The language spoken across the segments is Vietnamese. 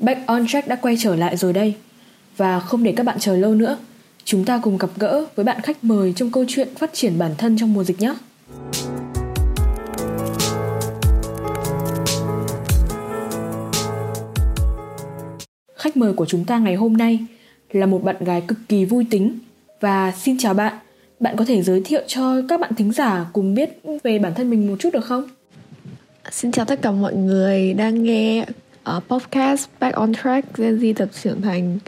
Back on Track đã quay trở lại rồi đây. Và không để các bạn chờ lâu nữa, chúng ta cùng gặp gỡ với bạn khách mời trong câu chuyện phát triển bản thân trong mùa dịch nhé. Khách mời của chúng ta ngày hôm nay là một bạn gái cực kỳ vui tính. Và xin chào bạn, bạn có thể giới thiệu cho các bạn thính giả cùng biết về bản thân mình một chút được không? Xin chào tất cả mọi người đang nghe ở podcast Back on Track Gen Z Tập Trưởng Thành.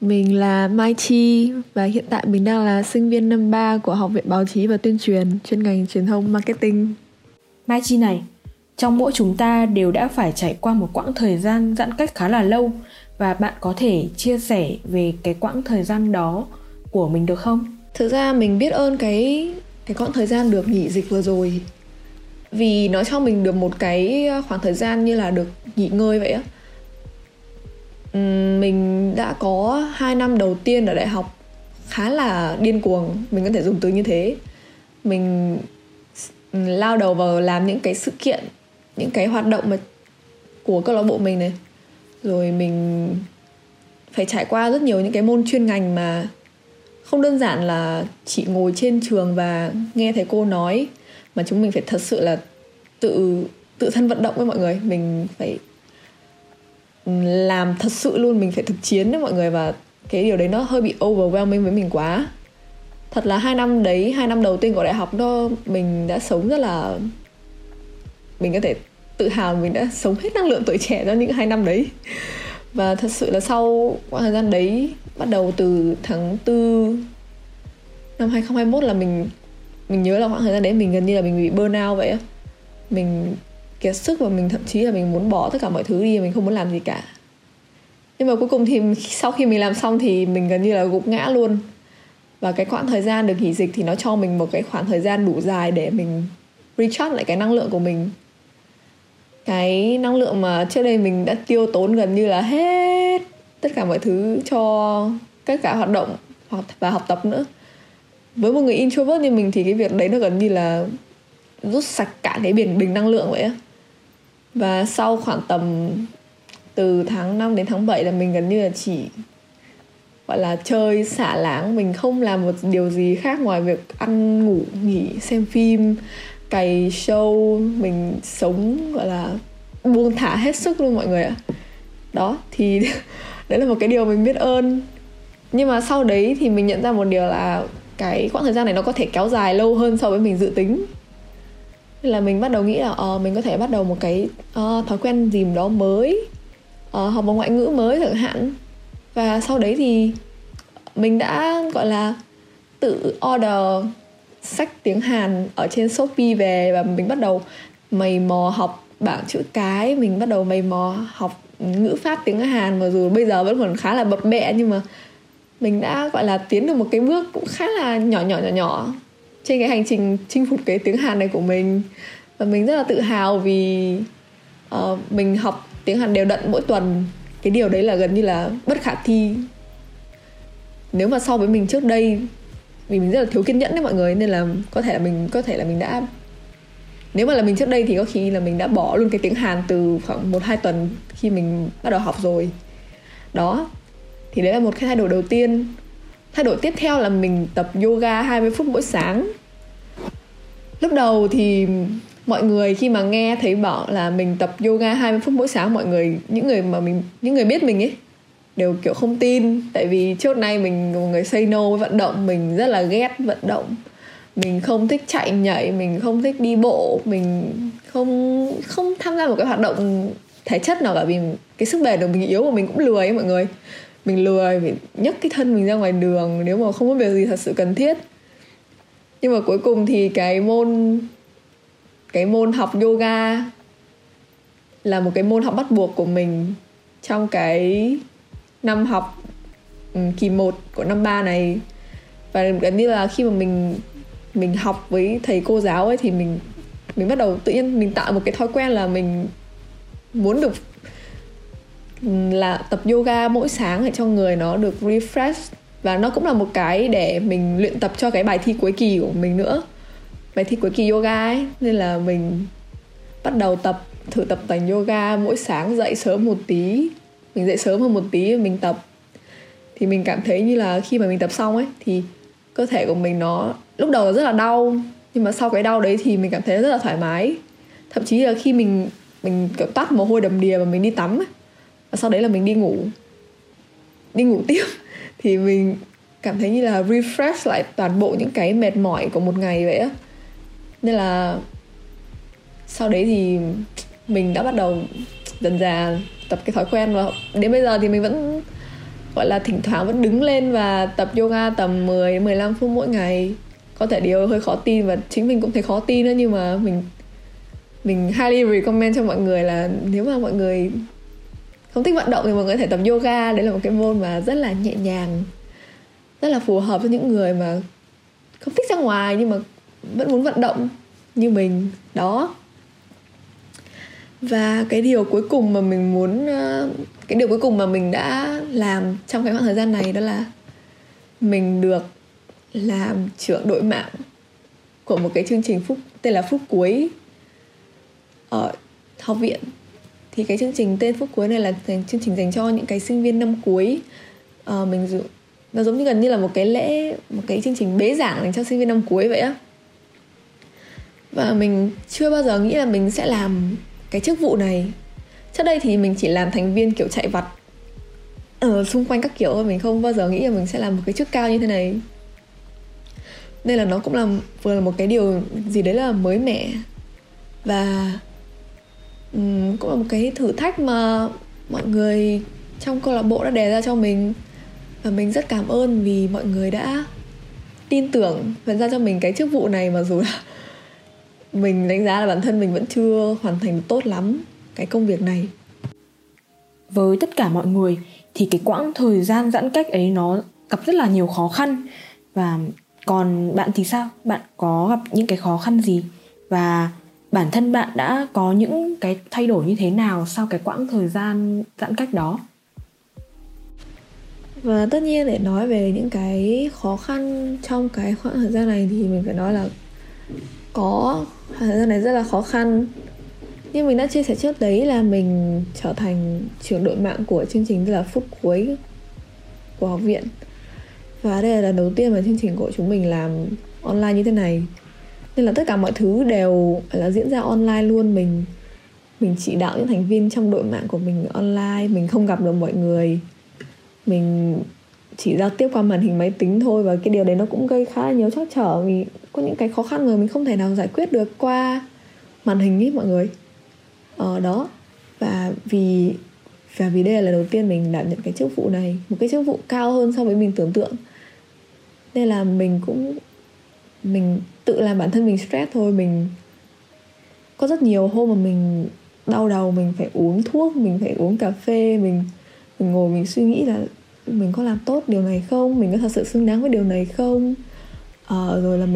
Mình là Mai Chi và hiện tại mình đang là sinh viên năm 3 của Học viện Báo chí và Tuyên truyền, chuyên ngành truyền thông marketing. Mai Chi này, trong mỗi chúng ta đều đã phải trải qua một quãng thời gian giãn cách khá là lâu, và bạn có thể chia sẻ về cái quãng thời gian đó của mình được không? Thực ra mình biết ơn cái quãng thời gian được nghỉ dịch vừa rồi, vì nó cho mình được một cái khoảng thời gian như là được nghỉ ngơi vậy á. Mình đã có 2 năm đầu tiên ở đại học khá là điên cuồng, mình có thể dùng từ như thế. Mình lao đầu vào làm những cái sự kiện, những cái hoạt động mà của câu lạc bộ mình này. Rồi mình phải trải qua rất nhiều những cái môn chuyên ngành mà không đơn giản là chỉ ngồi trên trường và nghe thầy cô nói, mà chúng mình phải thật sự là tự thân vận động với mọi người. Mình phải làm thật sự luôn, mình phải thực chiến với mọi người, và cái điều đấy nó hơi bị overwhelming với mình quá. Thật là 2 năm đầu tiên của đại học đó, mình đã sống rất là... Mình có thể tự hào mình đã sống hết năng lượng tuổi trẻ trong những 2 năm đấy. Và thật sự là sau khoảng thời gian đấy, bắt đầu từ tháng 4 năm 2021 là mình nhớ là khoảng thời gian đấy mình gần như là mình bị burnout vậy á. Mình kiệt sức và mình thậm chí là mình muốn bỏ tất cả mọi thứ đi, mình không muốn làm gì cả. Nhưng mà cuối cùng thì sau khi mình làm xong thì mình gần như là gục ngã luôn. Và cái khoảng thời gian được nghỉ dịch thì nó cho mình một cái khoảng thời gian đủ dài để mình recharge lại cái năng lượng của mình. Cái năng lượng mà trước đây mình đã tiêu tốn gần như là hết tất cả mọi thứ cho tất cả hoạt động và học tập nữa. Với một người introvert như mình thì cái việc đấy nó gần như là rút sạch cả cái biển bình năng lượng vậy á. Và sau khoảng tầm từ tháng 5 đến tháng 7 là mình gần như là chỉ gọi là chơi xả láng. Mình không làm một điều gì khác ngoài việc ăn, ngủ, nghỉ, xem phim, cày show. Mình sống gọi là buông thả hết sức luôn mọi người ạ. Đó, thì đấy là một cái điều mình biết ơn. Nhưng mà sau đấy thì mình nhận ra một điều là cái quãng thời gian này nó có thể kéo dài lâu hơn so với mình dự tính. Nên là mình bắt đầu nghĩ là mình có thể bắt đầu một cái thói quen gì đó mới, học một ngoại ngữ mới chẳng hạn. Và sau đấy thì mình đã gọi là tự order sách tiếng Hàn ở trên Shopee về, và mình bắt đầu mày mò học bảng chữ cái, mình bắt đầu mày mò học ngữ pháp tiếng Hàn, mặc dù bây giờ vẫn còn khá là bập bẹ, nhưng mà mình đã gọi là tiến được một cái bước cũng khá là nhỏ trên cái hành trình chinh phục cái tiếng Hàn này của mình. Và mình rất là tự hào vì mình học tiếng Hàn đều đặn mỗi tuần. Cái điều đấy là gần như là bất khả thi nếu mà so với mình trước đây, vì mình rất là thiếu kiên nhẫn đấy mọi người. Nên là có thể là mình đã, nếu mà là mình trước đây thì có khi là mình đã bỏ luôn cái tiếng Hàn từ khoảng 1-2 tuần khi mình bắt đầu học rồi. Đó, thì đấy là một cái thay đổi đầu tiên. Thay đổi tiếp theo là mình tập yoga 20 phút mỗi sáng. Lúc đầu thì mọi người khi mà nghe thấy bảo là mình tập yoga 20 phút mỗi sáng, mọi người, những người biết mình ấy đều kiểu không tin. Tại vì trước nay mình một người say no với vận động, mình rất là ghét vận động. Mình không thích chạy nhảy, mình không thích đi bộ, mình không tham gia một cái hoạt động thể chất nào cả, vì cái sức bền của mình yếu và mình cũng lười ấy mọi người. Mình lười, mình nhấc cái thân mình ra ngoài đường nếu mà không có việc gì thật sự cần thiết. Nhưng mà cuối cùng thì cái môn học yoga là một cái môn học bắt buộc của mình trong cái năm học kỳ 1 của năm 3 này. Và gần như là khi mà mình học với thầy cô giáo ấy thì mình bắt đầu tự nhiên mình tạo một cái thói quen là mình muốn được là tập yoga mỗi sáng để cho người nó được refresh. Và nó cũng là một cái để mình luyện tập cho cái bài thi cuối kỳ của mình nữa, bài thi cuối kỳ yoga ấy. Nên là mình bắt đầu thử tập tành yoga mỗi sáng, dậy sớm một tí, mình dậy sớm hơn một tí mình tập, thì mình cảm thấy như là khi mà mình tập xong ấy thì cơ thể của mình nó lúc đầu rất là đau, nhưng mà sau cái đau đấy thì mình cảm thấy rất là thoải mái. Thậm chí là khi mình kiểu toát mồ hôi đầm đìa và mình đi tắm ấy, và sau đấy là mình đi ngủ tiếp, thì mình cảm thấy như là refresh lại toàn bộ những cái mệt mỏi của một ngày vậy á. Nên là sau đấy thì mình đã bắt đầu dần dà tập cái thói quen, và đến bây giờ thì mình vẫn gọi là thỉnh thoảng vẫn đứng lên và tập yoga tầm 10-15 phút mỗi ngày. Có thể điều hơi khó tin và chính mình cũng thấy khó tin nữa, nhưng mà mình highly recommend cho mọi người là nếu mà mọi người không thích vận động thì mọi người có thể tập yoga. Đấy là một cái môn mà rất là nhẹ nhàng, rất là phù hợp với những người mà không thích ra ngoài nhưng mà vẫn muốn vận động như mình đó. Và cái điều cuối cùng mà mình đã làm trong cái khoảng thời gian này đó là mình được làm trưởng đội mạng của một cái chương trình tên là Phúc Cuối ở học viện. Thì cái chương trình tên Phúc Cuối này là chương trình dành cho những cái sinh viên năm cuối. Nó giống như gần như là một cái chương trình bế giảng dành cho sinh viên năm cuối vậy á. Và mình chưa bao giờ nghĩ là mình sẽ làm cái chức vụ này. Trước đây thì mình chỉ làm thành viên kiểu chạy vặt ở xung quanh các kiểu thôi, mình không bao giờ nghĩ là mình sẽ làm một cái chức cao như thế này. Nên là nó cũng là vừa là một cái điều gì đấy là mới mẻ, và cũng là một cái thử thách mà mọi người trong câu lạc bộ đã đề ra cho mình. Và mình rất cảm ơn vì mọi người đã tin tưởng và giao cho mình cái chức vụ này, mặc dù là mình đánh giá là bản thân mình vẫn chưa hoàn thành tốt lắm cái công việc này. Với tất cả mọi người thì cái quãng thời gian giãn cách ấy nó gặp rất là nhiều khó khăn. Và còn bạn thì sao? Bạn có gặp những cái khó khăn gì? Và bản thân bạn đã có những cái thay đổi như thế nào sau cái quãng thời gian giãn cách đó? Và tất nhiên để nói về những cái khó khăn trong cái khoảng thời gian này thì mình phải nói là có, thời gian này rất là khó khăn. Nhưng mình đã chia sẻ trước đấy là mình trở thành trưởng đội mạng của chương trình là Phút Cuối của học viện. Và đây là lần đầu tiên mà chương trình của chúng mình làm online như thế này. Nên là tất cả mọi thứ đều là diễn ra online luôn. Mình chỉ đạo những thành viên trong đội mạng của mình online. Mình không gặp được mọi người. Mình chỉ giao tiếp qua màn hình máy tính thôi. Và cái điều đấy nó cũng gây khá là nhiều trắc trở. Vì có những cái khó khăn mà mình không thể nào giải quyết được qua màn hình ý mọi người. Đó. Và vì đây là lần đầu tiên mình đảm nhận cái chức vụ này, một cái chức vụ cao hơn so với mình tưởng tượng. Nên là mình tự làm bản thân mình stress thôi. Mình có rất nhiều hôm mà mình đau đầu, mình phải uống thuốc, mình phải uống cà phê. Mình ngồi mình suy nghĩ là mình có làm tốt điều này không, mình có thật sự xứng đáng với điều này không, rồi là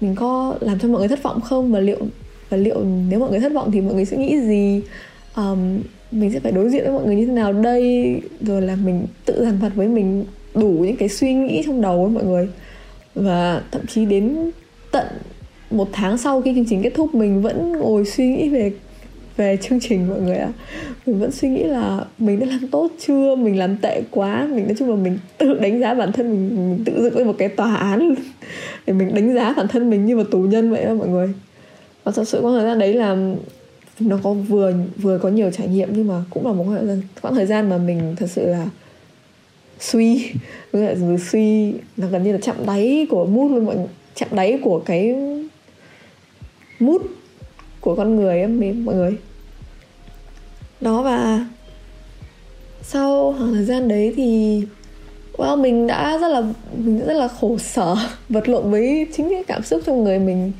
mình có làm cho mọi người thất vọng không, và liệu nếu mọi người thất vọng thì mọi người sẽ nghĩ gì, mình sẽ phải đối diện với mọi người như thế nào đây. Rồi là mình tự dằn vặt với mình đủ những cái suy nghĩ trong đầu với mọi người. Và thậm chí đến tận 1 tháng sau khi chương trình kết thúc, mình vẫn ngồi suy nghĩ về chương trình mọi người ạ. Mình vẫn suy nghĩ là mình đã làm tốt chưa, mình làm tệ quá. Nói chung là mình tự đánh giá bản thân mình tự dựng lên một cái tòa án để mình đánh giá bản thân mình như một tù nhân vậy đó mọi người. Và thật sự quãng thời gian đấy là nó có vừa có nhiều trải nghiệm, nhưng mà cũng là một quãng thời gian mà mình thật sự là suy, nó gần như là chạm đáy của mood luôn mọi người, chạm đáy của cái mood của con người ấy, mọi người đó. Và sau khoảng thời gian đấy thì mình đã rất là khổ sở vật lộn với chính cái cảm xúc trong người mình,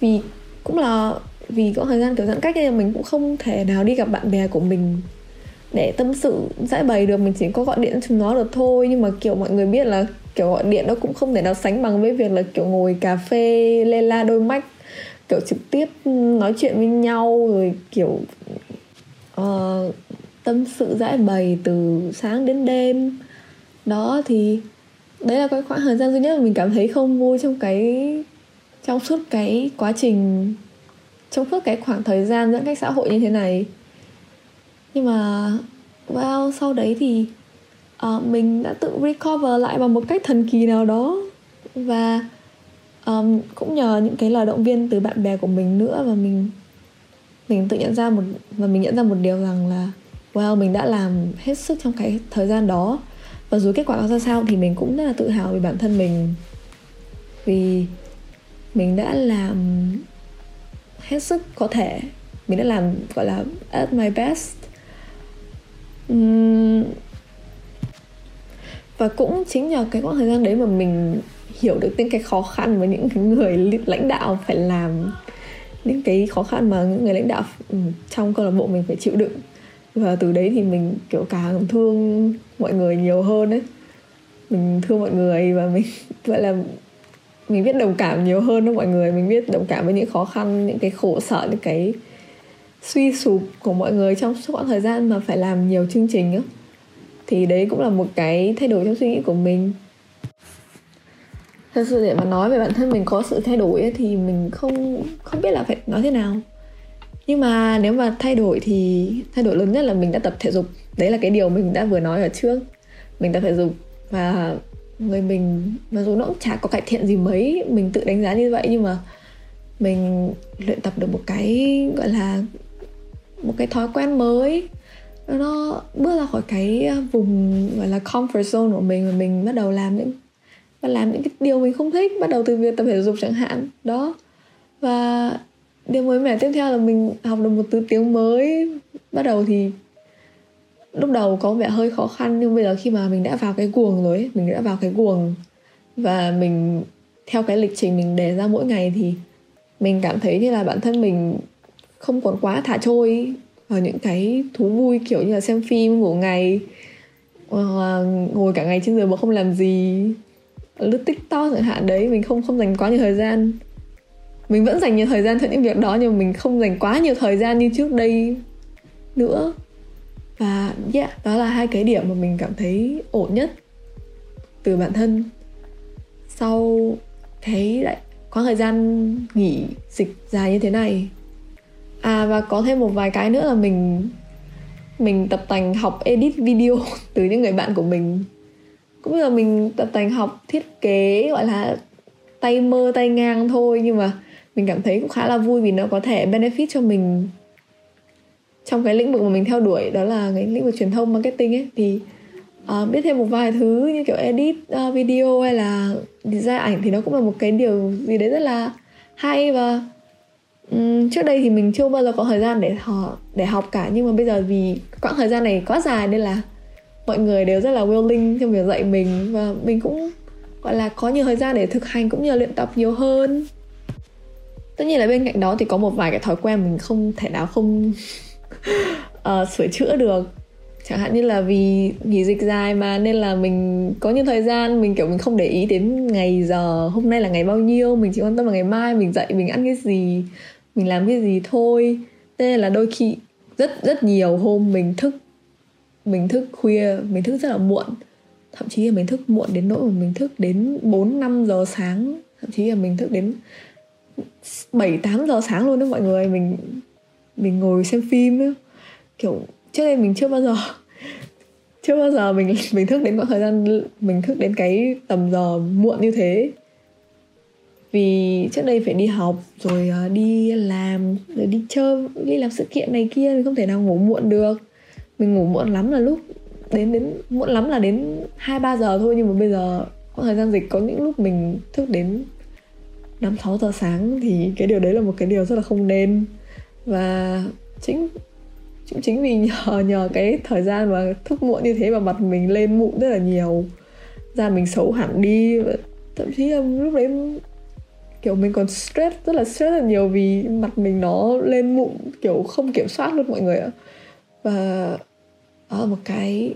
vì cũng là vì có thời gian kiểu giãn cách nên mình cũng không thể nào đi gặp bạn bè của mình để tâm sự giải bày được. Mình chỉ có gọi điện cho chúng nó được thôi, nhưng mà kiểu mọi người biết là kiểu gọi điện nó cũng không thể nào sánh bằng với việc là kiểu ngồi cà phê lê la đôi mách, kiểu trực tiếp nói chuyện với nhau, rồi kiểu tâm sự giải bày từ sáng đến đêm. Đó thì đấy là cái khoảng thời gian duy nhất mà mình cảm thấy không vui trong suốt cái quá trình, trong suốt cái khoảng thời gian giãn cách xã hội như thế này. Nhưng mà Wow, sau đấy thì mình đã tự recover lại bằng một cách thần kỳ nào đó. Và cũng nhờ những cái lời động viên từ bạn bè của mình nữa, và mình tự nhận ra một điều rằng là wow, mình đã làm hết sức trong cái thời gian đó. Và dù kết quả nó ra sao thì mình cũng rất là tự hào về bản thân mình, vì mình đã làm hết sức có thể. Mình đã làm gọi là at my best. Và cũng chính nhờ cái khoảng thời gian đấy mà mình hiểu được những cái khó khăn mà những cái người lãnh đạo phải làm, những cái khó khăn mà những người lãnh đạo trong câu lạc bộ mình phải chịu đựng. Và từ đấy thì mình kiểu càng thương mọi người nhiều hơn ấy. Mình thương mọi người và mình gọi là mình biết đồng cảm nhiều hơn với mọi người. Mình biết đồng cảm với những khó khăn, những cái khổ sở, những cái suy sụp của mọi người trong suốt khoảng thời gian mà phải làm nhiều chương trình ấy. Thì đấy cũng là một cái thay đổi trong suy nghĩ của mình. Thật sự để mà nói về bản thân mình có sự thay đổi ấy, thì mình không biết là phải nói thế nào. Nhưng mà nếu mà thay đổi thì thay đổi lớn nhất là mình đã tập thể dục. Đấy là cái điều mình đã vừa nói ở trước. Mình tập thể dục và người mình mặc dù nó cũng chả có cải thiện gì mấy, mình tự đánh giá như vậy, nhưng mà mình luyện tập được một cái gọi là một cái thói quen mới. Nó bước ra khỏi cái vùng gọi là comfort zone của mình, và mình bắt đầu làm những cái điều mình không thích, bắt đầu từ việc tập thể dục chẳng hạn đó. Và điều mới mẻ tiếp theo là mình học được một thứ tiếng mới. Bắt đầu thì lúc đầu có vẻ hơi khó khăn, nhưng bây giờ khi mà mình đã vào cái guồng rồi ấy, và mình theo cái lịch trình mình đề ra mỗi ngày, thì mình cảm thấy như là bản thân mình không còn quá thả trôi vào những cái thú vui kiểu như là xem phim, ngủ ngày, ngồi cả ngày trên giường mà không làm gì, lướt TikTok chẳng hạn đấy. Mình không dành quá nhiều thời gian. Mình vẫn dành nhiều thời gian cho những việc đó, nhưng mà mình không dành quá nhiều thời gian như trước đây nữa. Và đó là hai cái điểm mà mình cảm thấy ổn nhất từ bản thân sau cái khoảng thời gian nghỉ dịch dài như thế này. Và có thêm một vài cái nữa là mình tập tành học edit video từ những người bạn của mình. Cũng như là mình tập tành học thiết kế gọi là tay mơ tay ngang thôi, nhưng mà mình cảm thấy cũng khá là vui vì nó có thể benefit cho mình trong cái lĩnh vực mà mình theo đuổi, đó là cái lĩnh vực truyền thông marketing ấy. Thì biết thêm một vài thứ như kiểu edit video hay là design ảnh thì nó cũng là một cái điều gì đấy rất là hay. Và trước đây thì mình chưa bao giờ có thời gian để học cả, nhưng mà bây giờ vì quãng thời gian này quá dài nên là mọi người đều rất là willing trong việc dạy mình, và mình cũng gọi là có nhiều thời gian để thực hành cũng như là luyện tập nhiều hơn. Tất nhiên là bên cạnh đó thì có một vài cái thói quen mình không thể nào không sửa chữa được. Chẳng hạn như là vì nghỉ dịch dài mà nên là mình có nhiều thời gian, mình kiểu mình không để ý đến ngày giờ, hôm nay là ngày bao nhiêu, mình chỉ quan tâm là ngày mai mình dậy, mình ăn cái gì, mình làm cái gì thôi. Nên là đôi khi rất nhiều hôm mình thức khuya, mình thức rất là muộn. Thậm chí là mình thức muộn đến nỗi mà mình thức đến 4-5 giờ sáng. Thậm chí là mình thức đến 7-8 giờ sáng luôn đó mọi người. Mình ngồi xem phim ấy. Kiểu trước đây mình chưa bao giờ mình thức đến khoảng thời gian, mình thức đến cái tầm giờ muộn như thế. Vì trước đây phải đi học, rồi đi làm, rồi đi chơi, đi làm sự kiện này kia, mình không thể nào ngủ muộn được. Mình ngủ muộn lắm là lúc đến muộn lắm là đến 2-3 giờ thôi, nhưng mà bây giờ khoảng thời gian dịch có những lúc mình thức đến 5-6 giờ sáng, thì cái điều đấy là một cái điều rất là không nên. Và chính vì nhờ cái thời gian mà thức muộn như thế mà mặt mình lên mụn rất là nhiều, da mình xấu hẳn đi, thậm chí là lúc đấy kiểu mình còn stress rất là nhiều vì mặt mình nó lên mụn kiểu không kiểm soát luôn mọi người ạ. Và đó là một cái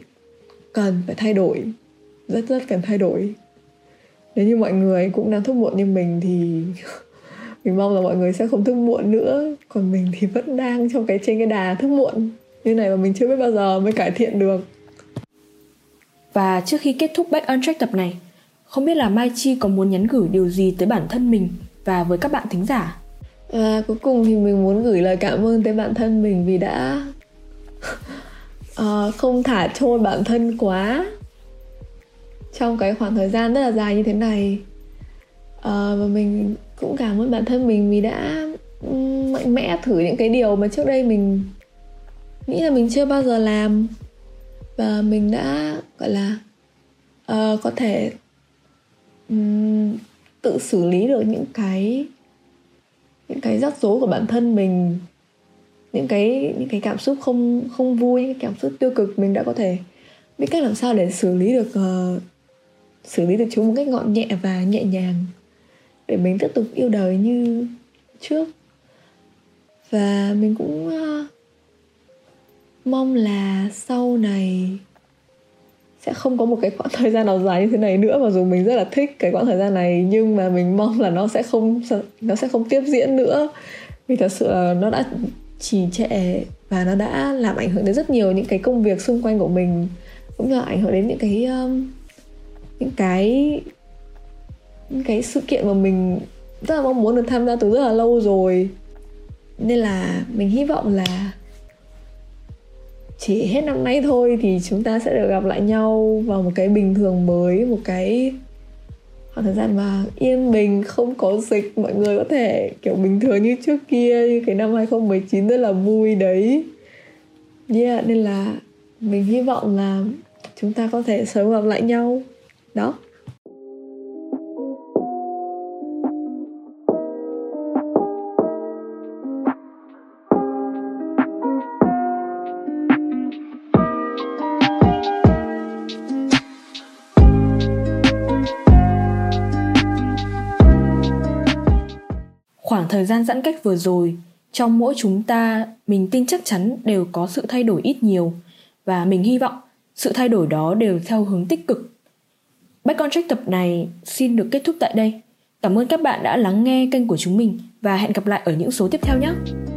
cần phải thay đổi, rất cần thay đổi. Nếu như mọi người cũng đang thức muộn như mình thì mình mong là mọi người sẽ không thức muộn nữa. Còn mình thì vẫn đang trên cái đà thức muộn như này mà mình chưa biết bao giờ mới cải thiện được. Và trước khi kết thúc Back on Track tập này, không biết là Mai Chi có muốn nhắn gửi điều gì tới bản thân mình và với các bạn thính giả? Cuối cùng thì mình muốn gửi lời cảm ơn tới bản thân mình vì đã không thả trôi bản thân quá trong cái khoảng thời gian rất là dài như thế này. Và mình cũng cảm ơn bản thân mình vì đã mạnh mẽ thử những cái điều mà trước đây mình nghĩ là mình chưa bao giờ làm, và mình đã gọi là có thể tự xử lý được những cái rắc rối của bản thân mình, những cái cảm xúc không vui, những cái cảm xúc tiêu cực. Mình đã có thể biết cách làm sao để xử lý được chúng một cách gọn nhẹ và nhẹ nhàng để mình tiếp tục yêu đời như trước. Và mình cũng mong là sau này sẽ không có một cái khoảng thời gian nào dài như thế này nữa, mặc dù mình rất là thích cái khoảng thời gian này, nhưng mà mình mong là nó sẽ không tiếp diễn nữa, vì thật sự là nó đã trì trệ và nó đã làm ảnh hưởng đến rất nhiều những cái công việc xung quanh của mình, cũng như là ảnh hưởng đến những cái sự kiện mà mình rất là mong muốn được tham gia từ rất là lâu rồi. Nên là mình hy vọng là chỉ hết năm nay thôi thì chúng ta sẽ được gặp lại nhau vào một cái bình thường mới, một cái khoảng thời gian mà yên bình, không có dịch, mọi người có thể kiểu bình thường như trước kia, như cái năm 2019 rất là vui đấy. Yeah, nên là mình hy vọng là chúng ta có thể sớm gặp lại nhau. Đó. Khoảng thời gian giãn cách vừa rồi, trong mỗi chúng ta, mình tin chắc chắn đều có sự thay đổi ít nhiều, và mình hy vọng sự thay đổi đó đều theo hướng tích cực. Back on Track tập này xin được kết thúc tại đây. Cảm ơn các bạn đã lắng nghe kênh của chúng mình và hẹn gặp lại ở những số tiếp theo nhé.